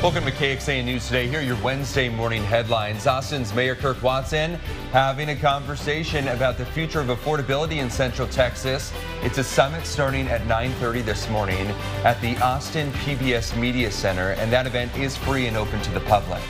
Welcome to KXAN News Today. Here are your Wednesday morning headlines. Austin's Mayor Kirk Watson having a conversation about the future of affordability in Central Texas. It's a summit starting at 9:30 this morning at the Austin PBS Media Center, and that event is free and open to the public.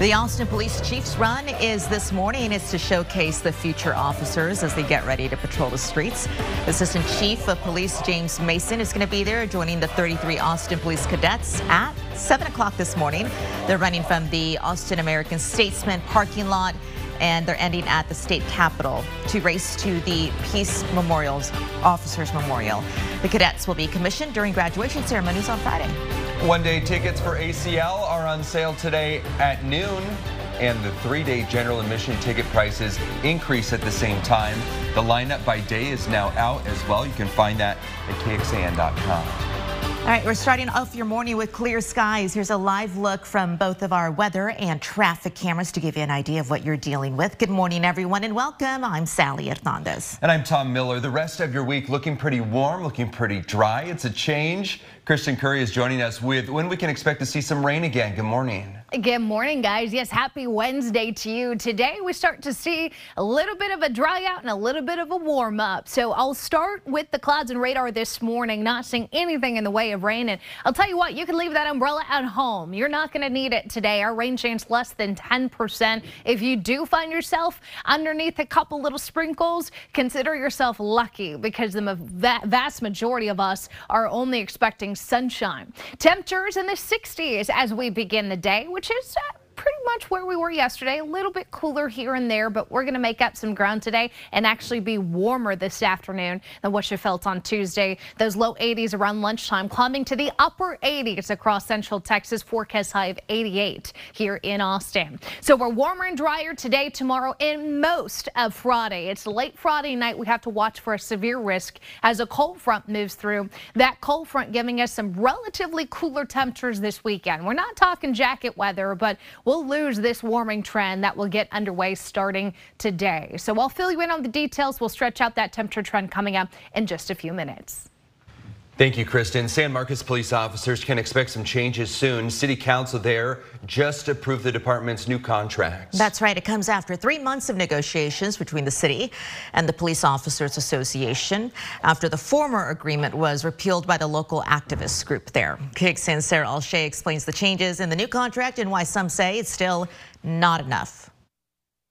The Austin Police Chief's Run is this morning. It's to showcase the future officers as they get ready to patrol the streets. Assistant Chief of Police James Mason is going to be there, joining the 33 Austin Police Cadets at 7 o'clock this morning. They're running from the Austin American Statesman parking lot, and they're ending at the state capitol to race to the Peace Memorial's Officers Memorial. The cadets will be commissioned during graduation ceremonies on Friday. One-day tickets for ACL are on sale today at noon, and the three-day general admission ticket prices increase at the same time. The lineup by day is now out as well. You can find that at kxan.com. All right, we're starting off your morning with clear skies. Here's a live look from both of our weather and traffic cameras to give you an idea of what you're dealing with. Good morning, everyone, and welcome. I'm Sally Hernandez. And I'm Tom Miller. The rest of your week looking pretty warm, looking pretty dry. It's a change. Christian Curry is joining us with when we can expect to see some rain again. Good morning. Good morning, guys. Yes, happy Wednesday to you. Today we start to see a little bit of a dry out and a little bit of a warm up. So I'll start with the clouds and radar this morning, not seeing anything in the way of rain. And I'll tell you what, you can leave that umbrella at home. You're not going to need it today. Our rain chance less than 10%. If you do find yourself underneath a couple little sprinkles, consider yourself lucky, because the vast majority of us are only expecting sunshine. Temperatures in the 60s as we begin the day, which is pretty much where we were yesterday. A little bit cooler here and there, but we're going to make up some ground today and actually be warmer this afternoon than what you felt on Tuesday. Those low 80s around lunchtime, climbing to the upper 80s across Central Texas. Forecast high of 88 here in Austin. So we're warmer and drier today, tomorrow, and most of Friday. It's late Friday night. We have to watch for a severe risk as a cold front moves through. That cold front giving us some relatively cooler temperatures this weekend. We're not talking jacket weather, but we'll lose this warming trend that will get underway starting today. So I'll fill you in on the details. We'll stretch out that temperature trend coming up in just a few minutes. Thank you, Kristen. San Marcos police officers can expect some changes soon. City Council there just approved the department's new contracts. That's right. It comes after 3 months of negotiations between the city and the Police Officers Association after the former agreement was repealed by the local activist group there. KXAN's Sarah Alshey explains the changes in the new contract and why some say it's still not enough.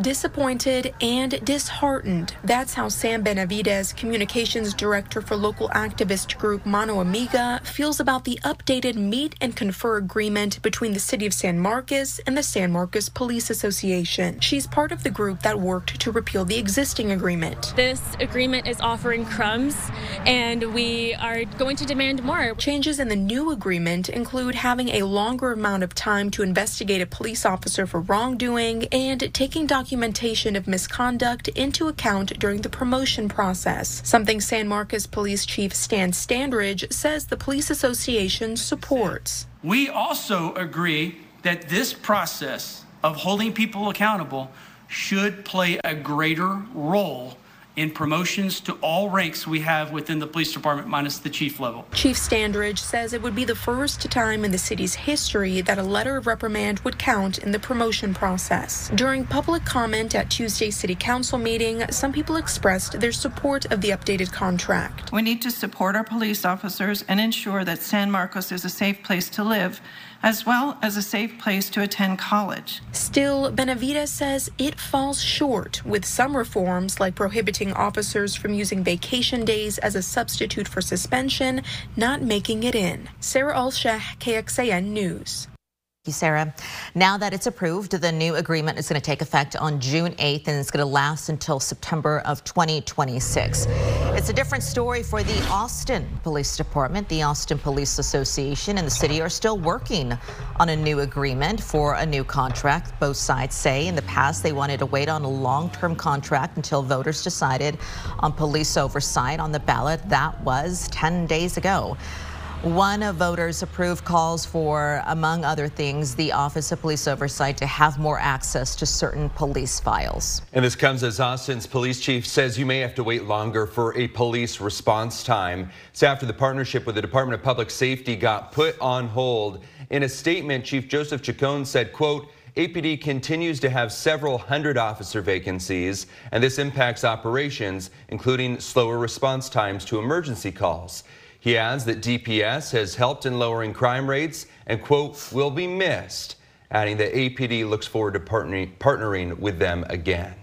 Disappointed and disheartened, that's how Sam Benavidez, communications director for local activist group Mano Amiga, feels about the updated meet and confer agreement between the city of San Marcos and the San Marcos Police Association. She's part of the group that worked to repeal the existing agreement. This agreement is offering crumbs, and we are going to demand more. Changes in the new agreement include having a longer amount of time to investigate a police officer for wrongdoing and taking documentation of misconduct into account during the promotion process, something San Marcos Police Chief Stan Standridge says the police association supports. We also agree that this process of holding people accountable should play a greater role in promotions to all ranks we have within the police department, minus the chief level. Chief Standridge says it would be the first time in the city's history that a letter of reprimand would count in the promotion process. During public comment at Tuesday's city council meeting, some people expressed their support of the updated contract. We need to support our police officers and ensure that San Marcos is a safe place to live, as well as a safe place to attend college. Still, Benavidez says it falls short, with some reforms like prohibiting officers from using vacation days as a substitute for suspension not making it in. Sarah Alshey, KXAN News. Thank you, Sarah. Now that it's approved, the new agreement is going to take effect on June 8th, and it's going to last until September of 2026. It's a different story for the Austin Police Department. The Austin Police Association and the city are still working on a new agreement for a new contract. Both sides say in the past they wanted to wait on a long-term contract until voters decided on police oversight on the ballot. That was 10 days ago. One of voters approved calls for, among other things, the Office of Police Oversight to have more access to certain police files. And this comes as Austin's police chief says you may have to wait longer for a police response time. It's after the partnership with the Department of Public Safety got put on hold In a statement, Chief Joseph Chacon said, quote, APD continues to have several hundred officer vacancies, and this impacts operations, including slower response times to emergency calls. He adds that DPS has helped in lowering crime rates and, quote, will be missed, adding that APD looks forward to partnering with them again.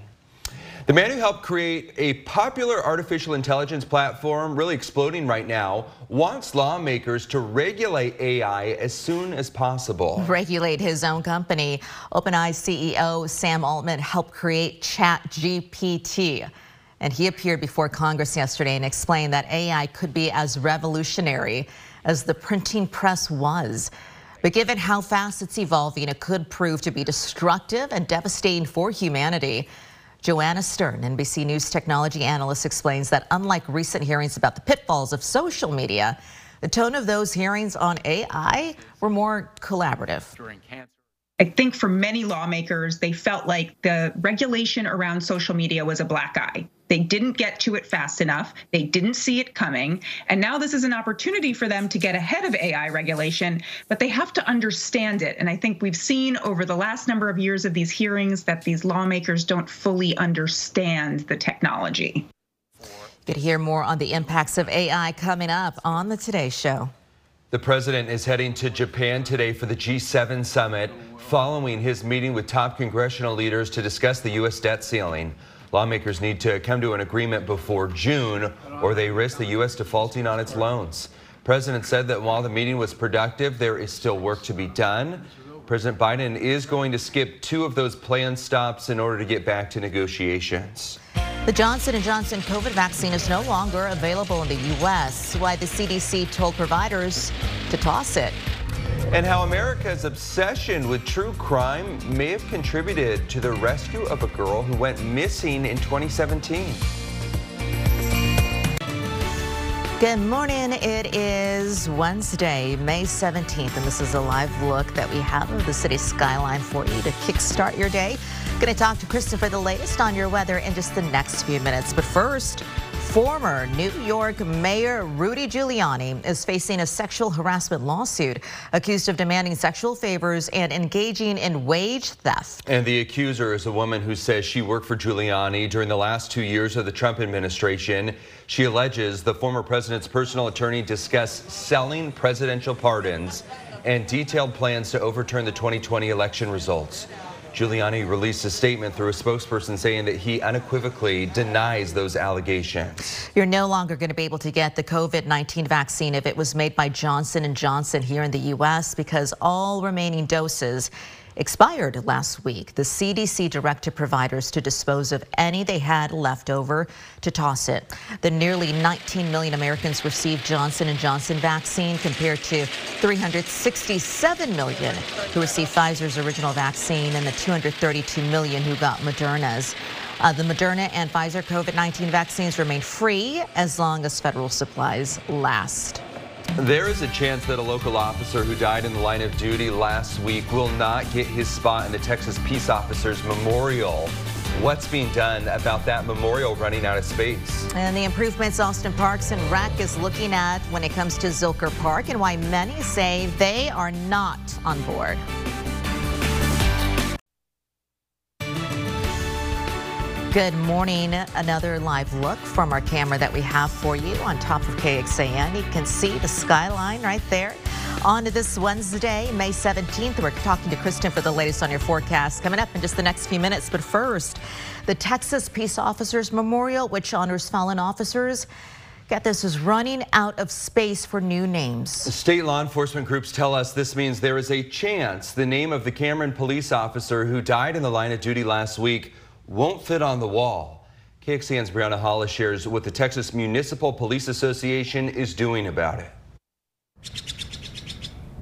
The man who helped create a popular artificial intelligence platform really exploding right now wants lawmakers to regulate AI as soon as possible. Regulate his own company. OpenAI CEO Sam Altman helped create ChatGPT, and he appeared before Congress yesterday and explained that AI could be as revolutionary as the printing press was. But given how fast it's evolving, it could prove to be destructive and devastating for humanity. Joanna Stern, NBC News technology analyst, explains that unlike recent hearings about the pitfalls of social media, the tone of those hearings on AI were more collaborative. I think for many lawmakers, they felt like the regulation around social media was a black eye. They didn't get to it fast enough. They didn't see it coming. And now this is an opportunity for them to get ahead of AI regulation, but they have to understand it. And I think we've seen over the last number of years of these hearings that these lawmakers don't fully understand the technology. You could hear more on the impacts of AI coming up on the Today Show. The president is heading to Japan today for the G7 summit following his meeting with top congressional leaders to discuss the U.S. debt ceiling. Lawmakers need to come to an agreement before June, or they risk the U.S. defaulting on its loans. The president said that while the meeting was productive, there is still work to be done. President Biden is going to skip two of those planned stops in order to get back to negotiations. The Johnson & Johnson COVID vaccine is no longer available in the U.S., why the CDC told providers to toss it. And how America's obsession with true crime may have contributed to the rescue of a girl who went missing in 2017. Good morning. It is Wednesday, May 17th, and this is a live look that we have of the city skyline for you to kickstart your day. Going to talk to Kristen for the latest on your weather in just the next few minutes. But first, former New York Mayor Rudy Giuliani is facing a sexual harassment lawsuit, accused of demanding sexual favors and engaging in wage theft. And the accuser is a woman who says she worked for Giuliani during the last 2 years of the Trump administration. She alleges the former president's personal attorney discussed selling presidential pardons and detailed plans to overturn the 2020 election results. Giuliani released a statement through a spokesperson saying that he unequivocally denies those allegations. You're no longer going to be able to get the COVID-19 vaccine if it was made by Johnson & Johnson here in the U.S. because all remaining doses expired last week. The CDC directed providers to dispose of any they had left over, to toss it. The nearly 19 million Americans received Johnson & Johnson vaccine compared to 367 million who received Pfizer's original vaccine and the 232 million who got Moderna's. The Moderna and Pfizer COVID-19 vaccines remain free as long as federal supplies last. There is a chance that a local officer who died in the line of duty last week will not get his spot in the Texas Peace Officers Memorial. What's being done about that memorial running out of space? And the improvements Austin Parks and Rec is looking at when it comes to Zilker Park, and why many say they are not on board. Good morning. Another live look from our camera that we have for you on top of KXAN. You can see the skyline right there. On to this Wednesday, May 17th. We're talking to Kristen for the latest on your forecast coming up in just the next few minutes. But first, the Texas Peace Officers Memorial, which honors fallen officers, get this, is running out of space for new names. State law enforcement groups tell us this means there is a chance the name of the Cameron police officer who died in the line of duty last week won't fit on the wall. KXAN's Brianna Hollis shares what the Texas Municipal Police Association is doing about it.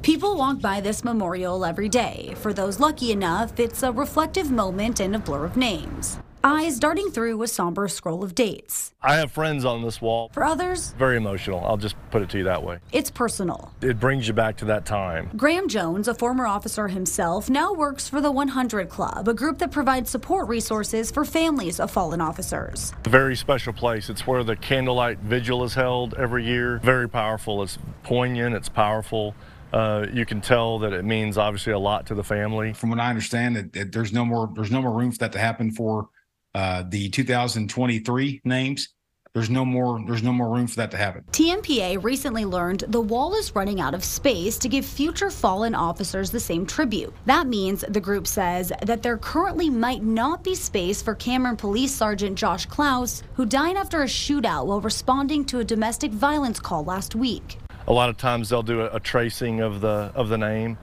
People walk by this memorial every day. For those lucky enough, it's a reflective moment and a blur of names. Eyes darting through a somber scroll of dates. I have friends on this wall. For others, very emotional. I'll just put it to you that way. It's personal. It brings you back to that time. Graham Jones, a former officer himself, now works for the 100 Club, a group that provides support resources for families of fallen officers. A very special place. It's where the candlelight vigil is held every year. Very powerful. It's poignant. It's powerful. You can tell that it means obviously a lot to the family. From what I understand, there's no more room for that to happen for the 2023 names. There's no more room for that to happen. TMPA recently learned the wall is running out of space to give future fallen officers the same tribute. That means, the group says, that there currently might not be space for Cameron Police Sergeant Josh Klaus, who died after a shootout while responding to a domestic violence call last week. A lot of times they'll do a tracing of the name.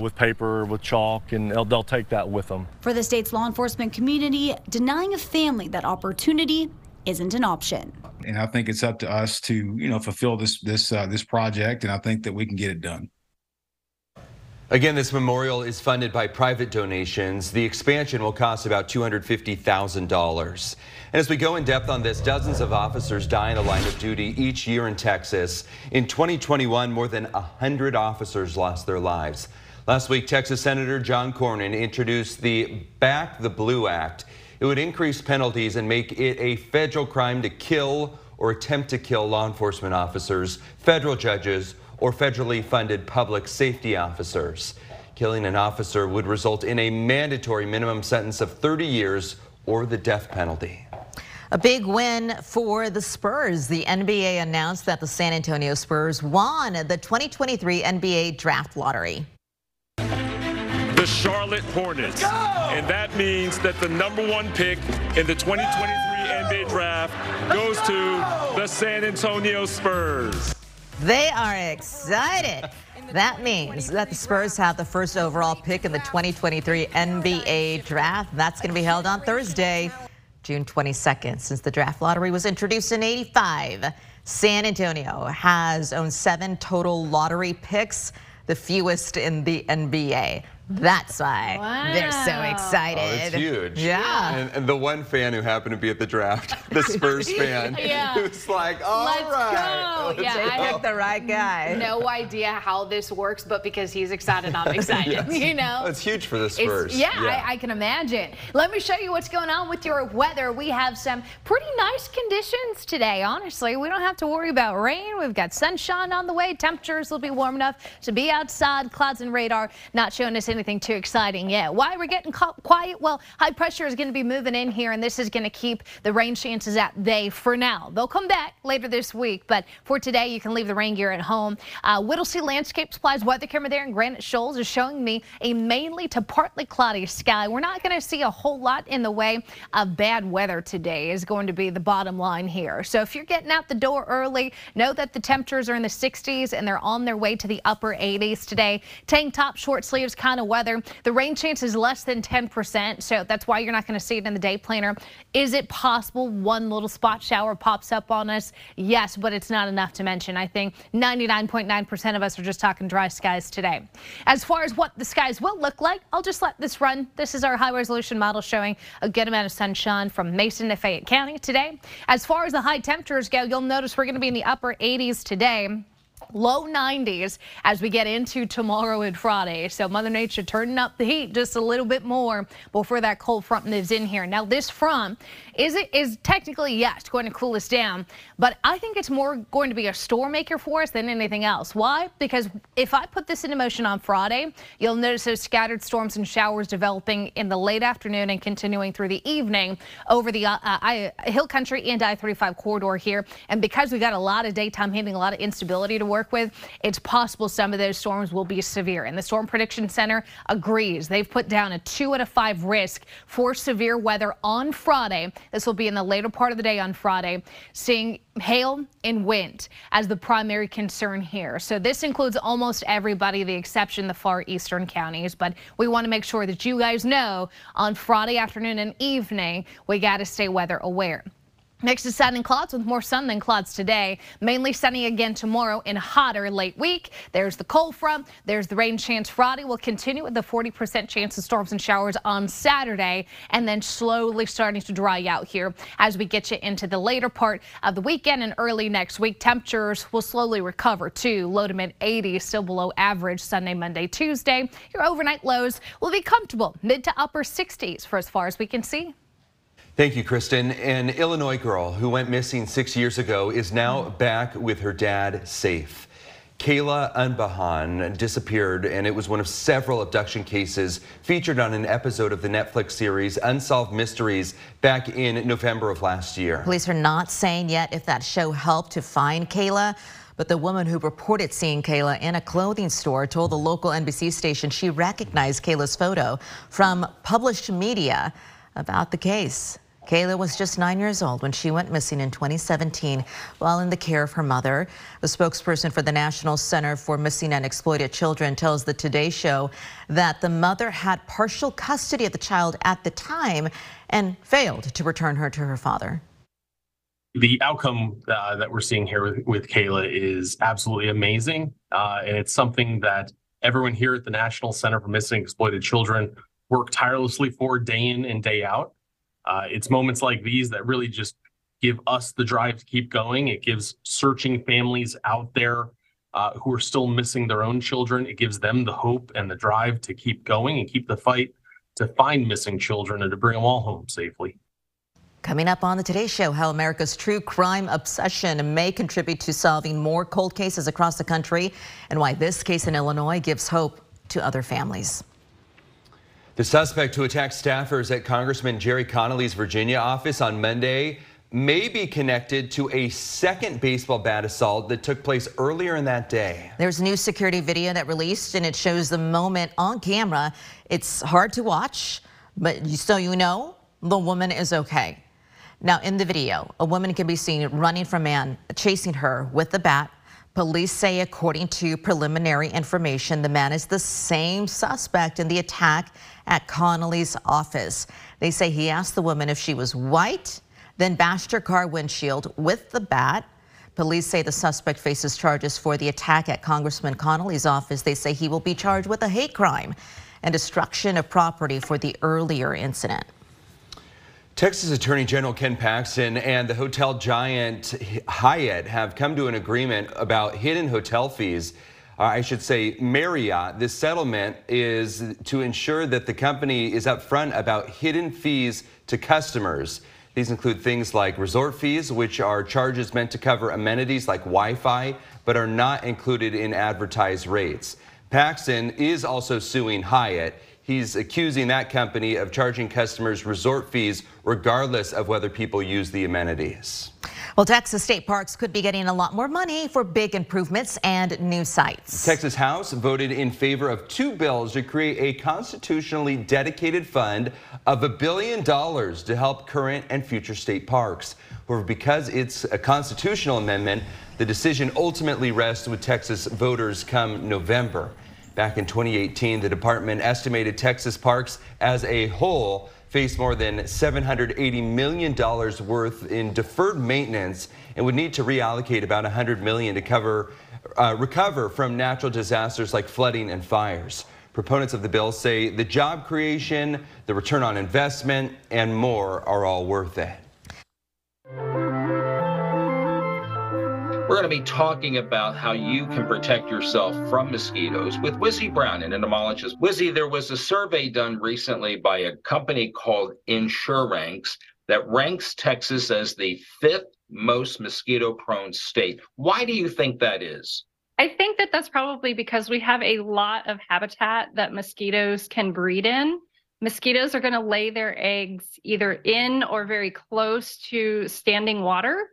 With paper, with chalk, and they'll take that with them. For the state's law enforcement community, denying a family that opportunity isn't an option. And I think it's up to us to, fulfill this project, and I think that we can get it done. Again, this memorial is funded by private donations. The expansion will cost about $250,000. And as we go in depth on this, dozens of officers die in the line of duty each year in Texas. In 2021, more than 100 officers lost their lives. Last week, Texas Senator John Cornyn introduced the Back the Blue Act. It would increase penalties and make it a federal crime to kill or attempt to kill law enforcement officers, federal judges, or federally funded public safety officers. Killing an officer would result in a mandatory minimum sentence of 30 years or the death penalty. A big win for the Spurs. The NBA announced that the San Antonio Spurs won the 2023 NBA draft lottery. The Charlotte Hornets. And that means that the #1 pick in the 2023 NBA draft goes to the San Antonio Spurs. They are excited. That means that the Spurs have the first overall pick in the 2023 NBA draft. That's going to be held on Thursday, June 22nd. Since the draft lottery was introduced in '85, San Antonio has owned 7 total lottery picks, the fewest in the NBA. That's why they're so excited. Oh, it's huge. Yeah. And the one fan who happened to be at the draft, the Spurs fan, who's like, all right. Let's go. I picked the right guy. No idea how this works, but because he's excited, I'm excited, It's huge for the Spurs. I can imagine. Let me show you what's going on with your weather. We have some pretty nice conditions today, honestly. We don't have to worry about rain. We've got sunshine on the way. Temperatures will be warm enough to be outside. Clouds and radar not showing us anything too exciting yet. Why we're getting quiet? Well, high pressure is going to be moving in here, and this is going to keep the rain chances at bay for now. They'll come back later this week, but for today, you can leave the rain gear at home. Whittlesey Landscape Supplies weather camera there in Granite Shoals is showing me a mainly to partly cloudy sky. We're not going to see a whole lot in the way of bad weather today is going to be the bottom line here. So if you're getting out the door early, know that the temperatures are in the 60s and they're on their way to the upper 80s today. Tank top, short sleeves, kind of weather. The rain chance is less than 10%, so that's why you're not going to see it in the day planner. Is it possible one little spot shower pops up on us? Yes, but it's not enough to mention. I think 99.9% of us are just talking dry skies today. As far as what the skies will look like, I'll just let this run. This is our high resolution model showing a good amount of sunshine from Mason to Fayette County today. As far as the high temperatures go, you'll notice we're going to be in the upper 80s today. Low 90s as we get into tomorrow and Friday. So Mother Nature turning up the heat just a little bit more before that cold front moves in here. Now this front is technically, yes, going to cool us down, but I think it's more going to be a storm maker for us than anything else. Why? Because if I put this into motion on Friday, you'll notice those scattered storms and showers developing in the late afternoon and continuing through the evening over the Hill Country and I-35 corridor here. And because we got a lot of daytime heating, a lot of instability to work with, it's possible some of those storms will be severe. And the Storm Prediction Center agrees. They've put down a 2 out of 5 risk for severe weather on Friday. This will be in the later part of the day on Friday, seeing hail and wind as the primary concern here. So this includes almost everybody, the exception the far eastern counties. But we want to make sure that you guys know on Friday afternoon and evening, we got to stay weather aware. Next is sun and clouds with more sun than clouds today. Mainly sunny again tomorrow and hotter late week. There's the cold front. There's the rain chance Friday. We'll continue with the 40% chance of storms and showers on Saturday and then slowly starting to dry out here as we get you into the later part of the weekend and early next week. Temperatures will slowly recover too. Low to mid 80s, still below average Sunday, Monday, Tuesday. Your overnight lows will be comfortable mid to upper 60s for as far as we can see. Thank you, Kristen. An Illinois girl who went missing 6 years ago is now back with her dad safe. Kayla Unbahan disappeared, and it was one of several abduction cases featured on an episode of the Netflix series Unsolved Mysteries back in November of last year. Police are not saying yet if that show helped to find Kayla, but the woman who reported seeing Kayla in a clothing store told the local NBC station she recognized Kayla's photo from published media about the case. Kayla was just 9 years old when she went missing in 2017 while in the care of her mother. The spokesperson for the National Center for Missing and Exploited Children tells the Today Show that the mother had partial custody of the child at the time and failed to return her to her father. The outcome that we're seeing here with Kayla is absolutely amazing. And it's something that everyone here at the National Center for Missing and Exploited Children work tirelessly for day in and day out. It's moments like these that really just give us the drive to keep going. It gives searching families out there who are still missing their own children. It gives them the hope and the drive to keep going and keep the fight to find missing children and to bring them all home safely. Coming up on the Today Show, how America's true crime obsession may contribute to solving more cold cases across the country, and why this case in Illinois gives hope to other families. The suspect who attacked staffers at Congressman Jerry Connolly's Virginia office on Monday may be connected to a second baseball bat assault that took place earlier in that day. There's new security video that released, and it shows the moment on camera. It's hard to watch, but so you know, the woman is okay. Now in the video, a woman can be seen running from a man chasing her with the bat. Police say, according to preliminary information, the man is the same suspect in the attack at Connolly's office. They say he asked the woman if she was white, then bashed her car windshield with the bat. Police say the suspect faces charges for the attack at Congressman Connolly's office. They say he will be charged with a hate crime and destruction of property for the earlier incident. Texas Attorney General Ken Paxton and the hotel giant Hyatt have come to an agreement about hidden hotel fees. I should say Marriott. This settlement is to ensure that the company is upfront about hidden fees to customers. These include things like resort fees, which are charges meant to cover amenities like Wi-Fi, but are not included in advertised rates. Paxton is also suing Hyatt. He's accusing that company of charging customers resort fees regardless of whether people use the amenities. Well, Texas state parks could be getting a lot more money for big improvements and new sites. Texas House voted in favor of two bills to create a constitutionally dedicated fund of $1 billion to help current and future state parks. However, because it's a constitutional amendment, the decision ultimately rests with Texas voters come November. Back in 2018, the department estimated Texas parks as a whole face more than $780 million worth in deferred maintenance and would need to reallocate about $100 million to recover from natural disasters like flooding and fires. Proponents of the bill say the job creation, the return on investment, and more are all worth it. We're going to be talking about how you can protect yourself from mosquitoes with Wizzy Brown, an entomologist. Wizzy, there was a survey done recently by a company called InsurRanks that ranks Texas as the 5th most mosquito-prone state. Why do you think that is? I think that that's probably because we have a lot of habitat that mosquitoes can breed in. Mosquitoes are going to lay their eggs either in or very close to standing water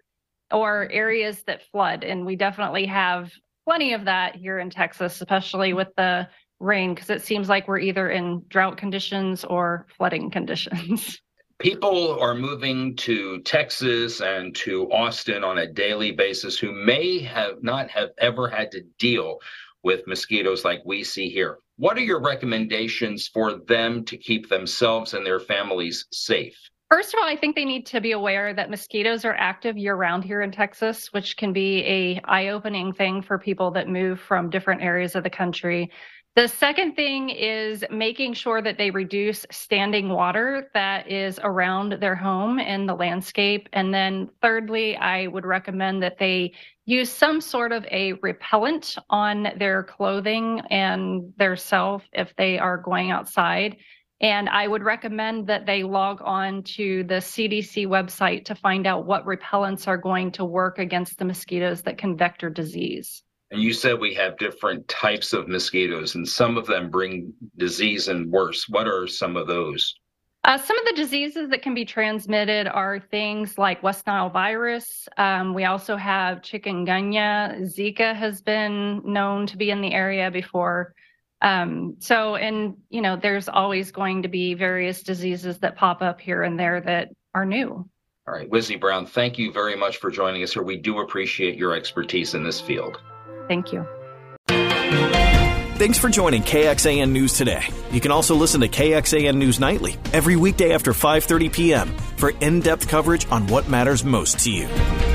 or areas that flood, and we definitely have plenty of that here in Texas, especially with the rain, because it seems like we're either in drought conditions or flooding conditions. People are moving to Texas and to Austin on a daily basis who may not have ever had to deal with mosquitoes like we see here. What are your recommendations for them to keep themselves and their families safe? First of all, I think they need to be aware that mosquitoes are active year-round here in Texas, which can be an eye-opening thing for people that move from different areas of the country. The second thing is making sure that they reduce standing water that is around their home and the landscape. And then thirdly, I would recommend that they use some sort of a repellent on their clothing and their self if they are going outside. And I would recommend that they log on to the CDC website to find out what repellents are going to work against the mosquitoes that can vector disease. And you said we have different types of mosquitoes, and some of them bring disease and worse. What are some of those? Some of the diseases that can be transmitted are things like West Nile virus. We also have chikungunya. Zika has been known to be in the area before. And you know, there's always going to be various diseases that pop up here and there that are new. All right, Wizzy Brown, thank you very much for joining us here. We do appreciate your expertise in this field. Thank you. Thanks for joining KXAN News today. You can also listen to KXAN News Nightly every weekday after 5:30 p.m. for in-depth coverage on what matters most to you.